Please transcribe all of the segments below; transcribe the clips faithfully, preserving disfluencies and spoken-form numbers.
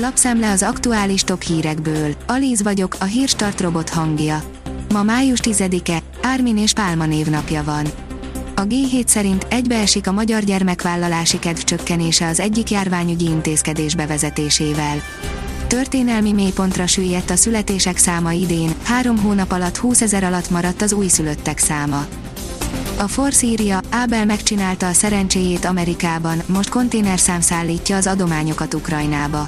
Lapszám le az aktuális top hírekből. Alíz vagyok, a Hírstart robot hangja. Ma május tizedike, Ármin és Pálma névnapja van. A gé hét szerint egybeesik a magyar gyermekvállalási kedv csökkenése az egyik járványügyi intézkedés bevezetésével. Történelmi mélypontra süllyedt a születések száma idén, három hónap alatt húszezer alatt maradt az újszülöttek száma. A For Syria, Ábel megcsinálta a szerencséjét Amerikában, most konténerszám szállítja az adományokat Ukrajnába.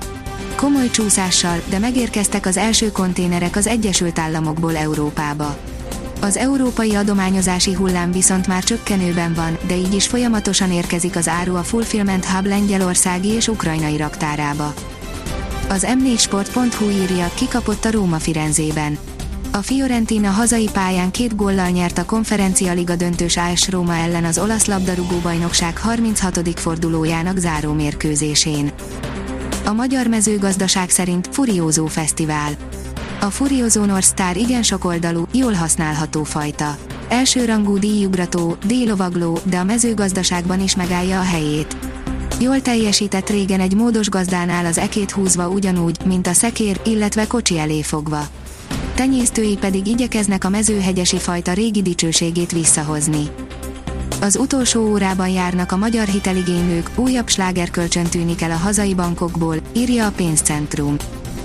Komoly csúszással, de megérkeztek az első konténerek az Egyesült Államokból Európába. Az európai adományozási hullám viszont már csökkenőben van, de így is folyamatosan érkezik az áru a Fulfillment Hub lengyelországi és ukrajnai raktárába. Az M négy sport pont hu írja, kikapott a Róma Firenzében. A Fiorentina hazai pályán két góllal nyert a Konferencia Liga döntős á es Róma ellen az olasz labdarúgó-bajnokság harminchatodik fordulójának záró mérkőzésén. A magyar mezőgazdaság szerint Furioso fesztivál. A Furioso North Star igen sokoldalú, jól használható fajta. Elsőrangú díjugrató, díjlovagló, de a mezőgazdaságban is megállja a helyét. Jól teljesített régen egy módos gazdánál az ekét húzva ugyanúgy, mint a szekér, illetve kocsi elé fogva. Tenyésztői pedig igyekeznek a mezőhegyesi fajta régi dicsőségét visszahozni. Az utolsó órában járnak a magyar hiteligénylők, újabb slágerkölcsön tűnik el a hazai bankokból, írja a pénzcentrum.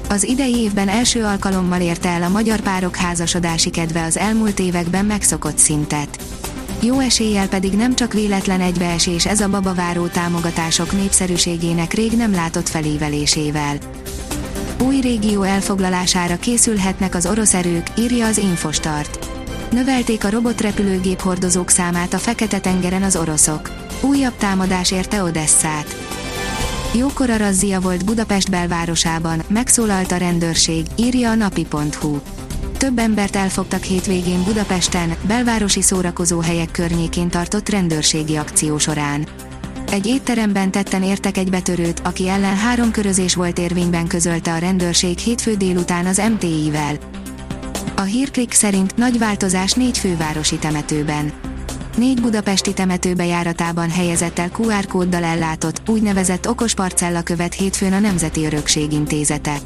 Az idei évben első alkalommal érte el a magyar párok házasodási kedve az elmúlt években megszokott szintet. Jó eséllyel pedig nem csak véletlen egybeesés ez a babaváró támogatások népszerűségének rég nem látott felévelésével. Új régió elfoglalására készülhetnek az orosz erők, írja az Infostart. Növelték a robotrepülőgép hordozók számát a Fekete-tengeren az oroszok. Újabb támadás érte Odesszát. Jókora razzia volt Budapest belvárosában, megszólalt a rendőrség, írja a napi pont hu. Több embert elfogtak hétvégén Budapesten, belvárosi szórakozóhelyek környékén tartott rendőrségi akció során. Egy étteremben tetten értek egy betörőt, aki ellen három körözés volt érvényben, közölte a rendőrség hétfő délután az em té i-vel. A hírklik szerint nagy változás négy fővárosi temetőben. Négy budapesti temetőbejáratában helyezett el kú er kóddal ellátott, úgynevezett okos parcellakövet hétfőn a Nemzeti Örökség Intézete.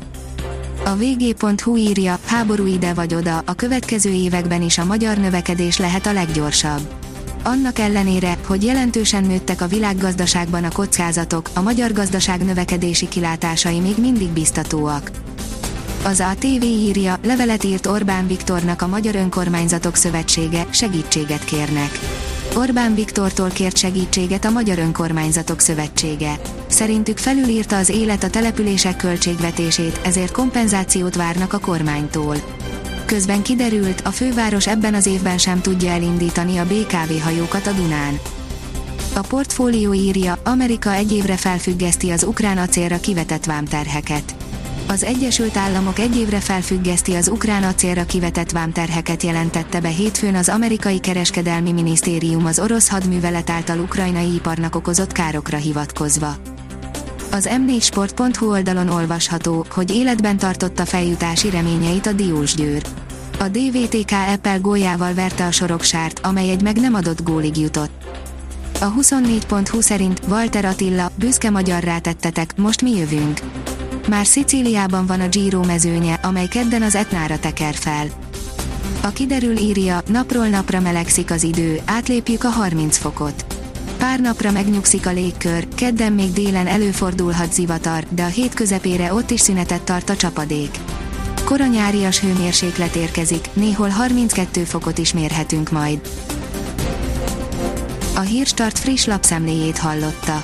A vg.hu írja, háború ide vagy oda, a következő években is a magyar növekedés lehet a leggyorsabb. Annak ellenére, hogy jelentősen nőttek a világgazdaságban a kockázatok, a magyar gazdaság növekedési kilátásai még mindig biztatóak. Az á té vé írja, levelet írt Orbán Viktornak a Magyar Önkormányzatok Szövetsége, segítséget kérnek. Orbán Viktortól kért segítséget a Magyar Önkormányzatok Szövetsége. Szerintük felülírta az élet a települések költségvetését, ezért kompenzációt várnak a kormánytól. Közben kiderült, a főváros ebben az évben sem tudja elindítani a bé ká vé hajókat a Dunán. A portfólió írja, Amerika egy évre felfüggeszti az ukrán acélra kivetett vámterheket. Az Egyesült Államok egy évre felfüggeszti az ukrán acélra kivetett vámterheket, jelentette be hétfőn az Amerikai Kereskedelmi Minisztérium az orosz hadművelet által ukrajnai iparnak okozott károkra hivatkozva. Az em négy sport pont hu oldalon olvasható, hogy életben tartotta feljutási reményeit a Diósgyőr. A dé vé té ká Eppel góljával verte a Soroksárt, amely egy meg nem adott gólig jutott. A huszonnégy pont hu szerint Walter Attila, büszke magyarrá tettetek, most mi jövünk. Már Szicíliában van a Giro mezőnye, amely kedden az Etnára teker fel. A kiderül írja, napról napra melegszik az idő, átlépjük a harminc fokot. Pár napra megnyugszik a légkör, kedden még délen előfordulhat zivatar, de a hét közepére ott is szünetet tart a csapadék. Koranyárias hőmérséklet érkezik, néhol harminckettő fokot is mérhetünk majd. A Hírstart friss lapszemléjét hallotta.